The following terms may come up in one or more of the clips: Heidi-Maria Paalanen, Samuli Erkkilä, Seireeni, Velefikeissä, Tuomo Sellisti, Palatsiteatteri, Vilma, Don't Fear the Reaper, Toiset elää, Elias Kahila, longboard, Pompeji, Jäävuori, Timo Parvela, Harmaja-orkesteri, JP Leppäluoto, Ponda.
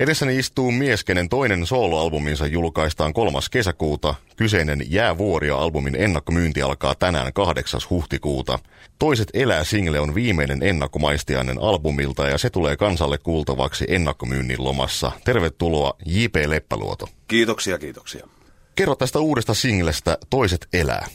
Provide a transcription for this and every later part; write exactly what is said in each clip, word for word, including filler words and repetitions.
Edessäni istuu mies, kenen toinen sooloalbuminsa julkaistaan kolmas kesäkuuta. Kyseinen Jäävuoria-albumin ennakkomyynti alkaa tänään kahdeksas huhtikuuta. Toiset elää -single on viimeinen ennakkomaistiainen albumilta ja se tulee kansalle kuultavaksi ennakkomyynnin lomassa. Tervetuloa J P Leppäluoto. Kiitoksia, kiitoksia. Kerro tästä uudesta singlestä Toiset elää.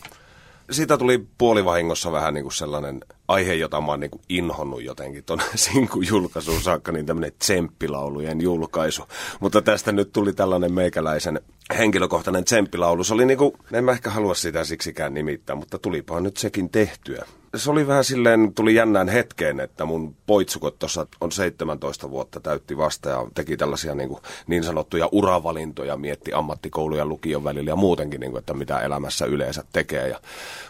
Siitä tuli puolivahingossa vähän niin kuin sellainen aihe, jota mä oon niin kuin inhonnut jotenkin tuonne sinkun julkaisuun saakka, niin tämmöinen tsemppilaulujen julkaisu. Mutta tästä nyt tuli tällainen meikäläisen henkilökohtainen tsemppilaulu. Se oli niin kuin, en mä ehkä halua sitä siksikään nimittää, mutta tulipahan nyt sekin tehtyä. Se oli vähän silleen, tuli jännään hetkeen, että mun poitsukot tuossa on seitsemäntoista vuotta täytti vasta ja teki tällaisia niin, kuin, niin sanottuja uravalintoja, mietti ammattikouluja lukion välillä ja muutenkin, niin kuin, että mitä elämässä yleensä tekee. Ja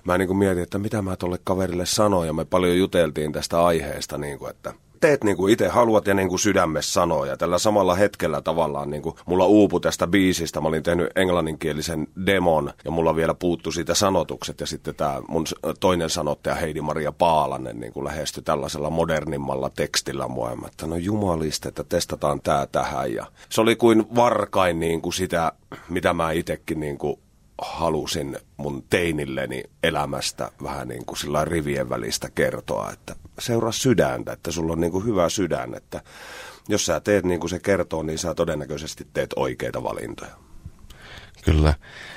mä niin kuin mietin, että mitä mä tolle kaverille sanoin ja me paljon juteltiin tästä aiheesta, niin kuin, että teet niin kuin itse haluat ja niin kuin sydämessä sanoo. Ja tällä samalla hetkellä tavallaan niin kuin mulla uupui tästä biisistä. Mä olin tehnyt englanninkielisen demon ja mulla vielä puuttu siitä sanotukset. Ja sitten tämä mun toinen sanottaja Heidi-Maria Paalanen niin kuin lähestyi tällaisella modernimmalla tekstillä mua. Mä, että no jumalista, että testataan tää tähän. Ja se oli kuin varkain niin kuin sitä, mitä mä itsekin niin kuin halusin mun teinilleni elämästä vähän niin kuin sillä rivien välistä kertoa, että seuraa sydäntä, että sulla on niin kuin hyvä sydän, että jos sä teet niin kuin se kertoo, niin sä todennäköisesti teet oikeita valintoja. Kyllä,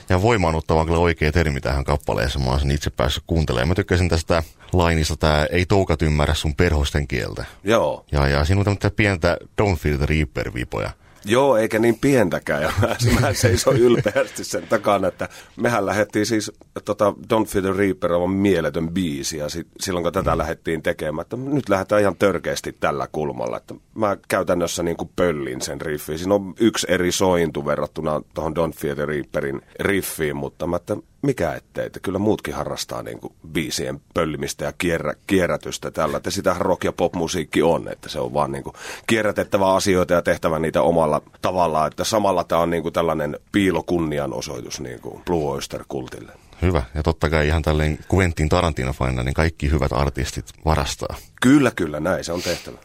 ja voimaannuttava on kyllä oikea termi tähän kappaleeseen, mä oon sen itse päässyt kuuntelemaan. Mä tykkäsin tästä lainista, tää ei toukat ymmärrä sun perhosten kieltä. Joo. Ja, ja siinä on tämmöistä pientä Don't Fear the Reaper -vipoja. Joo, eikä niin pientäkään. Ja mä, mä seison ylpeästi sen takana, että mehän lähdettiin siis, tota, Don't Fear the Reaper on mieletön biisi, ja sit, silloin kun tätä lähdettiin tekemään, että nyt lähdetään ihan törkeästi tällä kulmalla, että mä käytännössä niin kuin pöllin sen riffiin. Siinä on yksi eri sointu verrattuna tuohon Don't Fear the Reaperin riffiin, mutta mä, että mikä ettei, että kyllä muutkin harrastaa niin kuin biisien pöllimistä ja kierrä, kierrätystä tällä, että sitähän rock- ja popmusiikki on, että se on vaan niin kuin kierrätettävä asioita ja tehtävä niitä omalla tavallaan, että samalla tämä on niinku tällainen piilokunnianosoitus niinku Blue Oyster Cultille. Hyvä. Ja totta kai ihan tälleen Quentin Tarantino-fanina, niin kaikki hyvät artistit varastaa. Kyllä, kyllä. Näin se on tehtävä.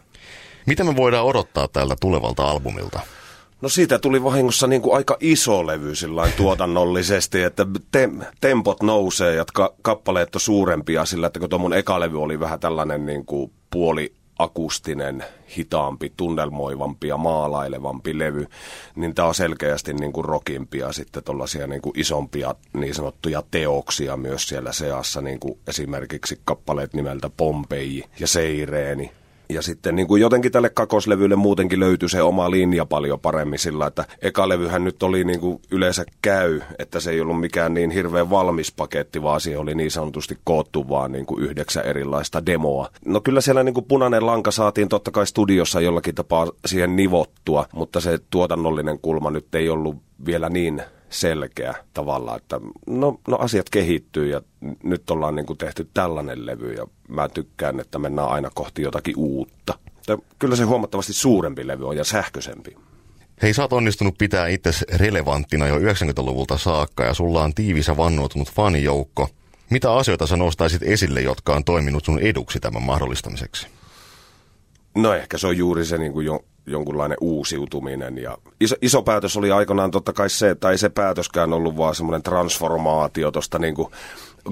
Mitä me voidaan odottaa tältä tulevalta albumilta? No siitä tuli vahingossa niinku aika iso levy sillain tuotannollisesti, että tem- tempot nousee ja ka- kappaleet on suurempia sillä, että kun tuo mun eka levy oli vähän tällainen niinku puoli akustinen, hitaampi, tunnelmoivampi ja maalailevampi levy, niin tämä on selkeästi niin kuin rockimpia sitten tuollaisia niin kuin isompia niin sanottuja teoksia myös siellä seassa, niin kuin esimerkiksi kappaleet nimeltä Pompeji ja Seireeni. Ja sitten niin kuin jotenkin tälle kakoslevylle muutenkin löytyi se oma linja paljon paremmin sillä, että eka levyhän nyt oli niin kuin yleensä käy, että se ei ollut mikään niin hirveän valmis paketti, vaan siihen oli niin sanotusti koottu vaan niin kuin yhdeksän erilaista demoa. No kyllä siellä niin kuin punainen lanka saatiin totta kai studiossa jollakin tapaa siihen nivottua, mutta se tuotannollinen kulma nyt ei ollut vielä niin selkeä tavallaan, että no, no asiat kehittyy ja nyt ollaan niin kuin tehty tällainen levy ja mä tykkään, että mennään aina kohti jotakin uutta. Ja kyllä se huomattavasti suurempi levy on ja sähköisempi. Hei, sä oot onnistunut pitää itsesi relevanttina jo yhdeksänkymmentäluvulta saakka ja sulla on tiivis ja vannoutunut fanijoukko. Mitä asioita sä nostaisit esille, jotka on toiminut sun eduksi tämän mahdollistamiseksi? No ehkä se on juuri se niin kuin jo jonkunlainen uusiutuminen. Ja iso, iso päätös oli aikanaan totta kai se, tai ei se päätöskään ollut vaan semmoinen transformaatio tuosta niin kuin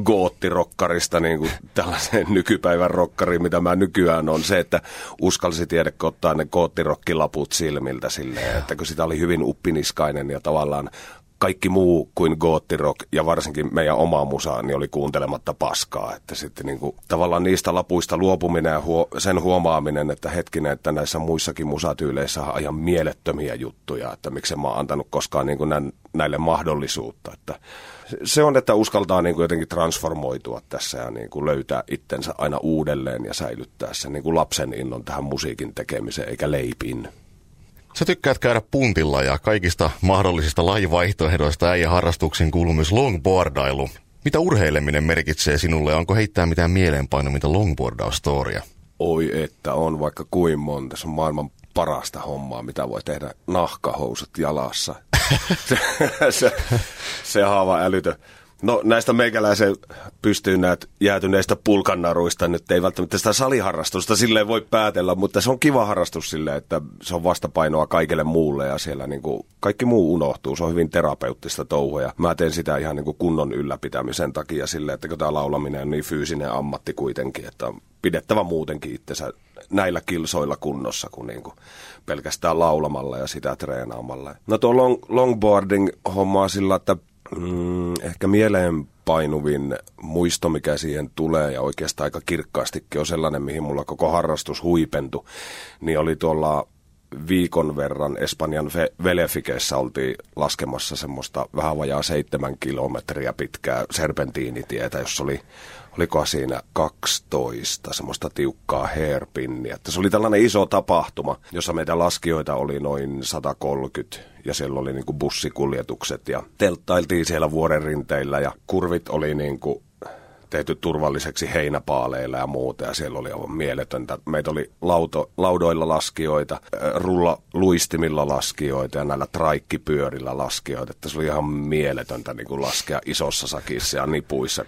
goottirokkarista niin kuin tällaiseen nykypäivän rokkariin, mitä mä nykyään on. Se, että uskalsi tiedekö ottaa ne goottirokkilaput silmiltä silleen, että kun sitä oli hyvin uppiniskainen ja tavallaan kaikki muu kuin goottirock ja varsinkin meidän omaa musaa niin oli kuuntelematta paskaa. Että sitten niin kuin, tavallaan niistä lapuista luopuminen ja huo, sen huomaaminen, että hetkinen, että näissä muissakin musatyyleissä on ihan mielettömiä juttuja, että miksen mä oon antanut koskaan niin kuin nä, näille mahdollisuutta. Että se on, että uskaltaa niin kuin jotenkin transformoitua tässä ja niin kuin löytää itsensä aina uudelleen ja säilyttää sen niin kuin lapsen innon tähän musiikin tekemiseen eikä leipin. Sä tykkäät käydä puntilla ja kaikista mahdollisista lajivaihtoehdoista äijä harrastuksiin kuuluu myös longboardailu. Mitä urheileminen merkitsee sinulle? Onko heittää mitään mieleenpainuminta longboardaustoria? Oi että on vaikka kuin monta. Se on maailman parasta hommaa, mitä voi tehdä nahkahousut jalassa. se, se, se haava älytö. No näistä meikäläisen pystyy näitä jäätyneistä pulkannaruista. Nyt ei välttämättä sitä saliharrastusta silleen voi päätellä, mutta se on kiva harrastus silleen, että se on vastapainoa kaikelle muulle ja siellä niin kuin kaikki muu unohtuu. Se on hyvin terapeuttista touhua ja mä teen sitä ihan niin kuin kunnon ylläpitämisen takia silleen, että kun tämä laulaminen on niin fyysinen ammatti kuitenkin, että on pidettävä muutenkin itsensä näillä kilsoilla kunnossa kuin, niin kuin pelkästään laulamalla ja sitä treenaamalla. No tuo long, longboarding-hommaa sillä, että Mm, ehkä mieleenpainuvin muisto, mikä siihen tulee ja oikeastaan aika kirkkaastikin on sellainen, mihin mulla koko harrastus huipentui, niin oli tuolla viikon verran Espanjan Ve- Velefikeissä oltiin laskemassa semmoista vähän vajaa seitsemän kilometriä pitkää serpentiinitietä, jossa oli, oliko siinä kaksitoista semmoista tiukkaa hairpinniä. Se oli tällainen iso tapahtuma, jossa meitä laskijoita oli noin sata kolmekymmentä ja siellä oli niinku bussikuljetukset ja telttailtiin siellä vuoren rinteillä ja kurvit oli niinku tehty turvalliseksi heinäpaaleilla ja muuta, ja siellä oli aivan mieletöntä. Meitä oli lauto, laudoilla laskijoita, rullaluistimilla laskijoita ja näillä traikkipyörillä laskijoita, että se oli ihan mieletöntä niin kuin laskea isossa sakissa ja nipuissa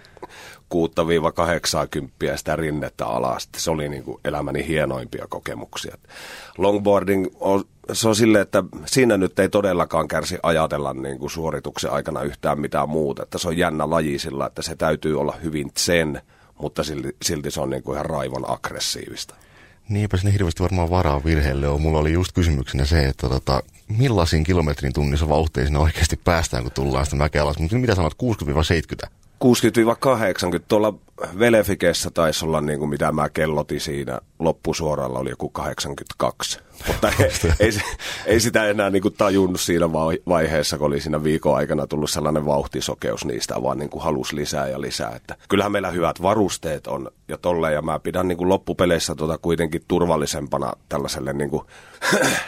kuudesta kahdeksaankymmeneen sitä rinnettä alas. Se oli niin kuin elämäni hienoimpia kokemuksia. Longboarding on, se on silleen, että siinä nyt ei todellakaan kärsi ajatella niin kuin suorituksen aikana yhtään mitään muuta. Että se on jännä laji sillä, että se täytyy olla hyvin zen, mutta silti, silti se on niin kuin ihan raivon aggressiivista. Niinpä sinne hirveästi varmaan varaa virheelle on. Mulla oli just kysymyksenä se, että tota, millaisiin kilometrin tunnissa vauhteisiin oikeasti päästään, kun tullaan sitä mäkeä alas. Mutta mitä sanot, kuusikymmentä seitsemänkymmentä? kuusikymmentä kahdeksankymmentä. Tuolla Velefikeissä taisi olla, niin kuin mitä mä kellotin siinä, loppusuoralla oli joku kahdeksankymmentäkaksi. Mutta ei, ei, ei sitä enää niin kuin tajunnut siinä vaiheessa, kun oli siinä viikon aikana tullut sellainen vauhtisokeus niistä, vaan niin kuin halusi lisää ja lisää. Että kyllähän meillä hyvät varusteet on ja tolleen, ja mä pidän niin kuin loppupeleissä tuota kuitenkin turvallisempana tällaiselle niin kuin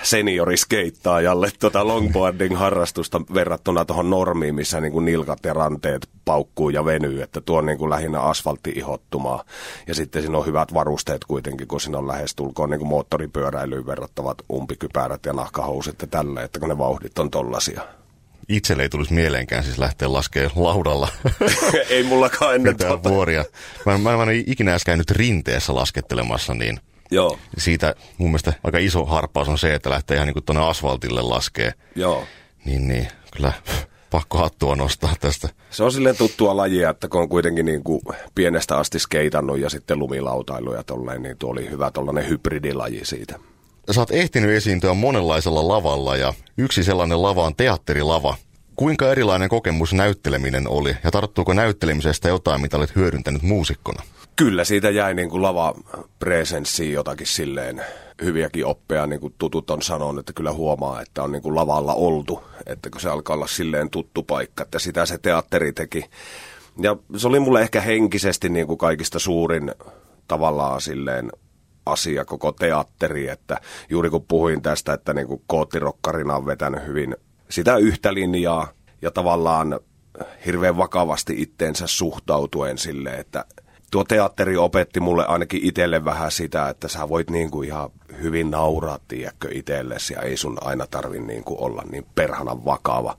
senioriskeitaajalle tuota longboarding-harrastusta verrattuna tuohon normiin, missä niin kuin nilkat ja ranteet paukkuu ja venyy, että tuo on niin kuin lähinnä asfaltti-ihottumaa. Ja sitten siinä on hyvät varusteet kuitenkin, kun siinä on lähestulkoon niin kuin moottoripyöräilyyn verrattuna umpikypärät ja nahkahouset ja tällä, että kun ne vauhdit on tollasia. Itselle ei tulisi mieleenkään siis lähteä laskemaan laudalla. Ei mullakaan ennen tuota. Vuoria. Mä, mä, mä en ikinä äsken nyt rinteessä laskettelemassa, niin joo. Siitä mun mielestä aika iso harppaus on se, että lähtee ihan niin kuin tuonne asfaltille laskee. Joo. Niin, niin, kyllä. Pakko hattua nostaa tästä. Se on silleen tuttua lajia, että kun on kuitenkin niin kuin pienestä asti skeitannut ja sitten lumilautailu ja tolleen, niin tuo oli hyvä tollainen hybridilaji siitä. Sä oot ehtinyt esiintyä monenlaisella lavalla ja yksi sellainen lava on teatterilava. Kuinka erilainen kokemus näytteleminen oli ja tarttuuko näyttelemisestä jotain, mitä olet hyödyntänyt muusikkona? Kyllä siitä jäi niin kuin lavapresenssiin jotakin silleen hyviäkin oppeja. Niin kuin tutut on sanonut, että kyllä huomaa, että on niin kuin lavalla oltu, että kun se alkaa olla silleen tuttu paikka, että sitä se teatteri teki. Ja se oli mulle ehkä henkisesti niin kuin kaikista suurin tavallaan silleen asia koko teatteri, että juuri kun puhuin tästä, että niin kuin koottirokkarina on vetänyt hyvin sitä yhtä linjaa ja tavallaan hirveän vakavasti itteensä suhtautuen sille, että tuo teatteri opetti mulle ainakin itselle vähän sitä, että sä voit niin kuin ihan hyvin nauraa, tiedätkö, itsellesi ja ei sun aina tarvitse niin kuin olla niin perhanan vakava.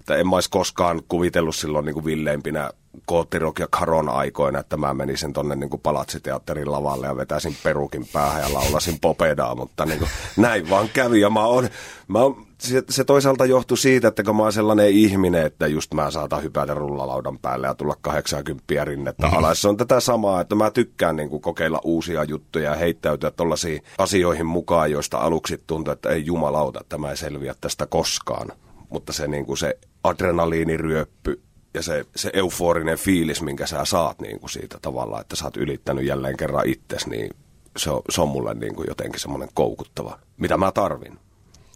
Että en mä olisi koskaan kuvitellut silloin niin kuin villeimpinä Koottirok ja Karon aikoina, että mä menisin tonne niin kuin Palatsiteatterin lavalle ja vetäisin perukin päähän ja laulasin popedaa, mutta niin kuin, näin vaan kävi. Ja mä on, mä on, se, se toisaalta johtui siitä, että kun mä oon sellainen ihminen, että just mä saatan hypätä rullalaudan päälle ja tulla kahdeksankymmentä rinnettä alas. Se on tätä samaa, että mä tykkään niin kuin kokeilla uusia juttuja ja heittäytyä tollaisiin asioihin mukaan, joista aluksi tuntuu, että ei jumalauta, että mä en selviä tästä koskaan. Mutta se, niin kuin se adrenaliiniryöppy ja se, se euforinen fiilis, minkä sä saat niin kuin siitä tavalla, että sä oot ylittänyt jälleen kerran itsesi, niin se on, se on mulle niin kuin jotenkin semmoinen koukuttava, mitä mä tarvin.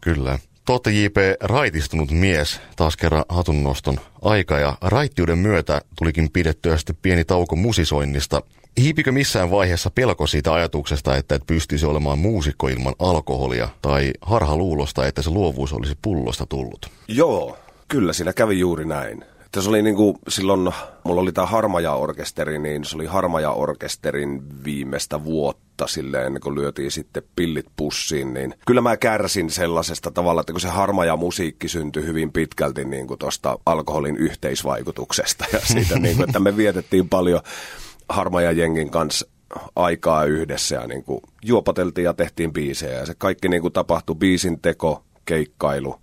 Kyllä. Totta J P, raitistunut mies, taas kerran hatunnoston aika, ja raittiuden myötä tulikin pidettyä sitten pieni tauko musisoinnista. Hiipikö missään vaiheessa pelko siitä ajatuksesta, että et pystyisi olemaan muusikko ilman alkoholia, tai harhaluulosta, että se luovuus olisi pullosta tullut? Joo, kyllä siinä kävi juuri näin. Se oli niin kuin silloin, mulla oli tämä Harmaja-orkesteri, niin se oli Harmaja-orkesterin viimeistä vuotta. silleen, ennen kuin lyötiin sitten pillit pussiin, niin kyllä mä kärsin sellaisesta tavalla, että kun se harmaja musiikki syntyi hyvin pitkälti niin kuin tuosta alkoholin yhteisvaikutuksesta ja siitä, niin kuin, että me vietettiin paljon harmaja-jengin kanssa aikaa yhdessä ja niin kuin juopoteltiin ja tehtiin biisejä ja se kaikki niin kuin tapahtui, biisin teko, keikkailu,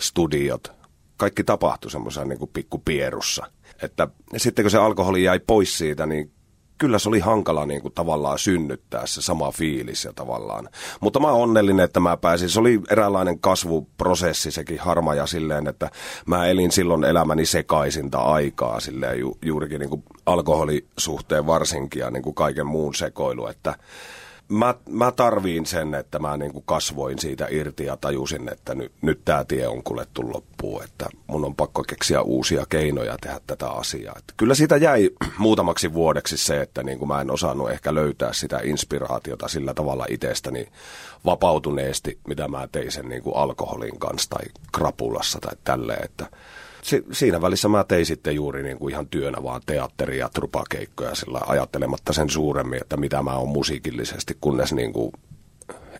studiot, kaikki tapahtui semmoisessa niin kuin pikkupierussa. Että sitten kun se alkoholi jäi pois siitä, niin kyllä se oli hankala niin kuin tavallaan synnyttää se sama fiilis ja tavallaan. Mutta mä oon onnellinen, että mä pääsin. Se oli eräänlainen kasvuprosessi sekin harmaja silleen, että mä elin silloin elämäni sekaisinta aikaa silleen ju- juurikin niin kuin alkoholisuhteen varsinkin ja niin kuin kaiken muun sekoilu. Että mä, mä tarviin sen, että mä niin kuin kasvoin siitä irti ja tajusin, että ny- nyt tää tie on kuljettu loppuun. Että mun on pakko keksiä uusia keinoja tehdä tätä asiaa. Että kyllä siitä jäi muutamaksi vuodeksi se, että niin kuin mä en osannut ehkä löytää sitä inspiraatiota sillä tavalla itsestäni vapautuneesti, mitä mä tein sen niin kuin alkoholin kanssa tai krapulassa tai tälleen. Että si- siinä välissä mä tein sitten juuri niin kuin ihan työnä vaan teatteria ja trupakeikkoja sillä ajattelematta sen suuremmin, että mitä mä oon musiikillisesti, kunnes niin kuin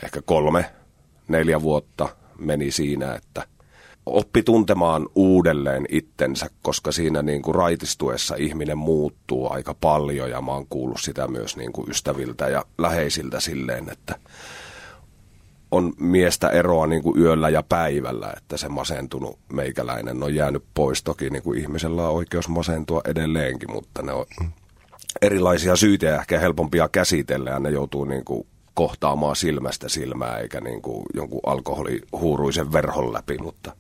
ehkä kolme, neljä vuotta meni siinä, että oppi tuntemaan uudelleen itsensä, koska siinä niin kuin raitistuessa ihminen muuttuu aika paljon ja mä oon kuullut sitä myös niin kuin ystäviltä ja läheisiltä silleen, että on miestä eroa niin kuin yöllä ja päivällä, että se masentunut meikäläinen on jäänyt pois. Toki niin kuin ihmisellä on oikeus masentua edelleenkin, mutta ne on erilaisia syitä ja ehkä helpompia käsitellä ja ne joutuu niin kuin kohtaamaan silmästä silmää eikä niin kuin jonkun alkoholihuuruisen verhon läpi, mutta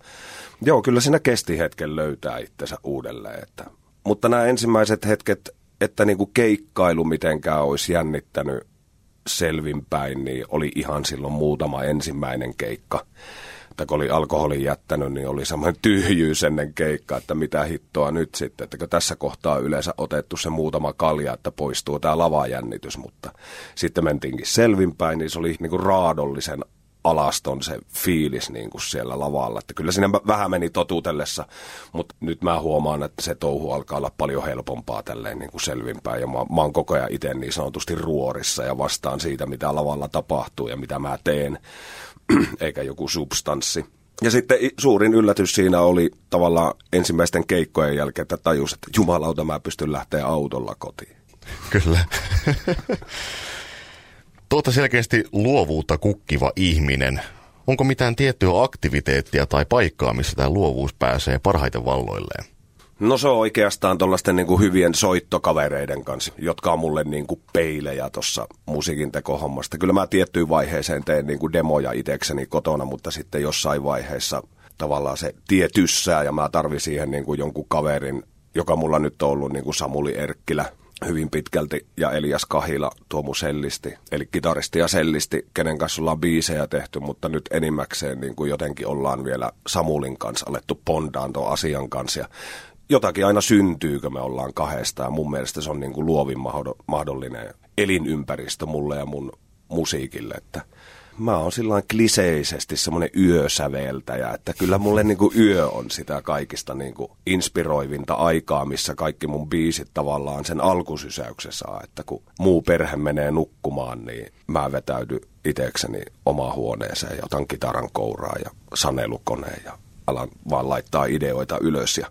joo, kyllä siinä kesti hetken löytää itsensä uudelleen. Että. Mutta nämä ensimmäiset hetket, että niin kuin keikkailu mitenkään olisi jännittänyt selvinpäin, niin oli ihan silloin muutama ensimmäinen keikka. Että kun oli alkoholin jättänyt, niin oli semmoinen tyhjyys ennen keikkaa, että mitä hittoa nyt sitten. Että tässä kohtaa yleensä otettu se muutama kalja, että poistuu tämä lavajännitys, mutta sitten mentiinkin selvinpäin, niin se oli niinku raadollisen alaston se fiilis niinku siellä lavalla. Että kyllä siinä vähän meni totuutellessa, mutta nyt mä huomaan, että se touhu alkaa olla paljon helpompaa tälleen niinku selvinpäin. Ja mä, mä oon koko ajan itse niin sanotusti ruorissa ja vastaan siitä, mitä lavalla tapahtuu ja mitä mä teen. Eikä joku substanssi. Ja sitten suurin yllätys siinä oli tavallaan ensimmäisten keikkojen jälkeen, että tajus, että jumalauta, mä pystyn lähteä autolla kotiin. Kyllä. Tuota selkeästi luovuutta kukkiva ihminen. Onko mitään tiettyä aktiviteettia tai paikkaa, missä tämä luovuus pääsee parhaiten valloilleen? No se on oikeastaan tuollaisten niin kuin hyvien soittokavereiden kanssa, jotka on mulle niin kuin peilejä tuossa musiikintekohommasta. Kyllä mä tiettyyn vaiheeseen teen niin kuin demoja itsekseni kotona, mutta sitten jossain vaiheessa tavallaan se tie tyssää ja mä tarvin siihen niin kuin jonkun kaverin, joka mulla nyt on ollut niin kuin Samuli Erkkilä hyvin pitkälti ja Elias Kahila, Tuomo Sellisti, eli kitaristi ja sellisti, kenen kanssa ollaan biisejä tehty, mutta nyt enimmäkseen niin kuin jotenkin ollaan vielä Samulin kanssa alettu pondaan tuon asian kanssa ja jotakin aina syntyy, kun me ollaan kahdestaan. Mun mielestä se on niin kuin luovin mahdollinen elinympäristö mulle ja mun musiikille. Että mä oon sillain kliseisesti semmoinen yösäveltäjä, että kyllä mulle niin kuin yö on sitä kaikista niin kuin inspiroivinta aikaa, missä kaikki mun biisit tavallaan sen alkusysäyksessä saa. Että kun muu perhe menee nukkumaan, niin mä vetäydyn itsekseni omaan huoneeseen ja otan kitaran kouraa ja sanelukoneen ja vaan laittaa ideoita ylös ja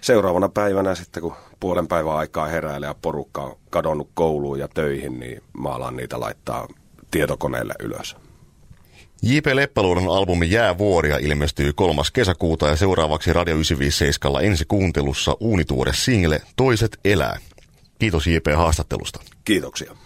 seuraavana päivänä sitten kun puolen päivän aikaa heräilee ja porukka on kadonnut kouluun ja töihin, niin mä alan niitä laittaa tietokoneelle ylös. J P Leppäluodon albumi Jäävuoria ilmestyy kolmas kesäkuuta ja seuraavaksi Radio yhdeksänsataaviisikymmentäseitsemän ensi kuuntelussa uunituore single Toiset elää. Kiitos J P haastattelusta. Kiitoksia.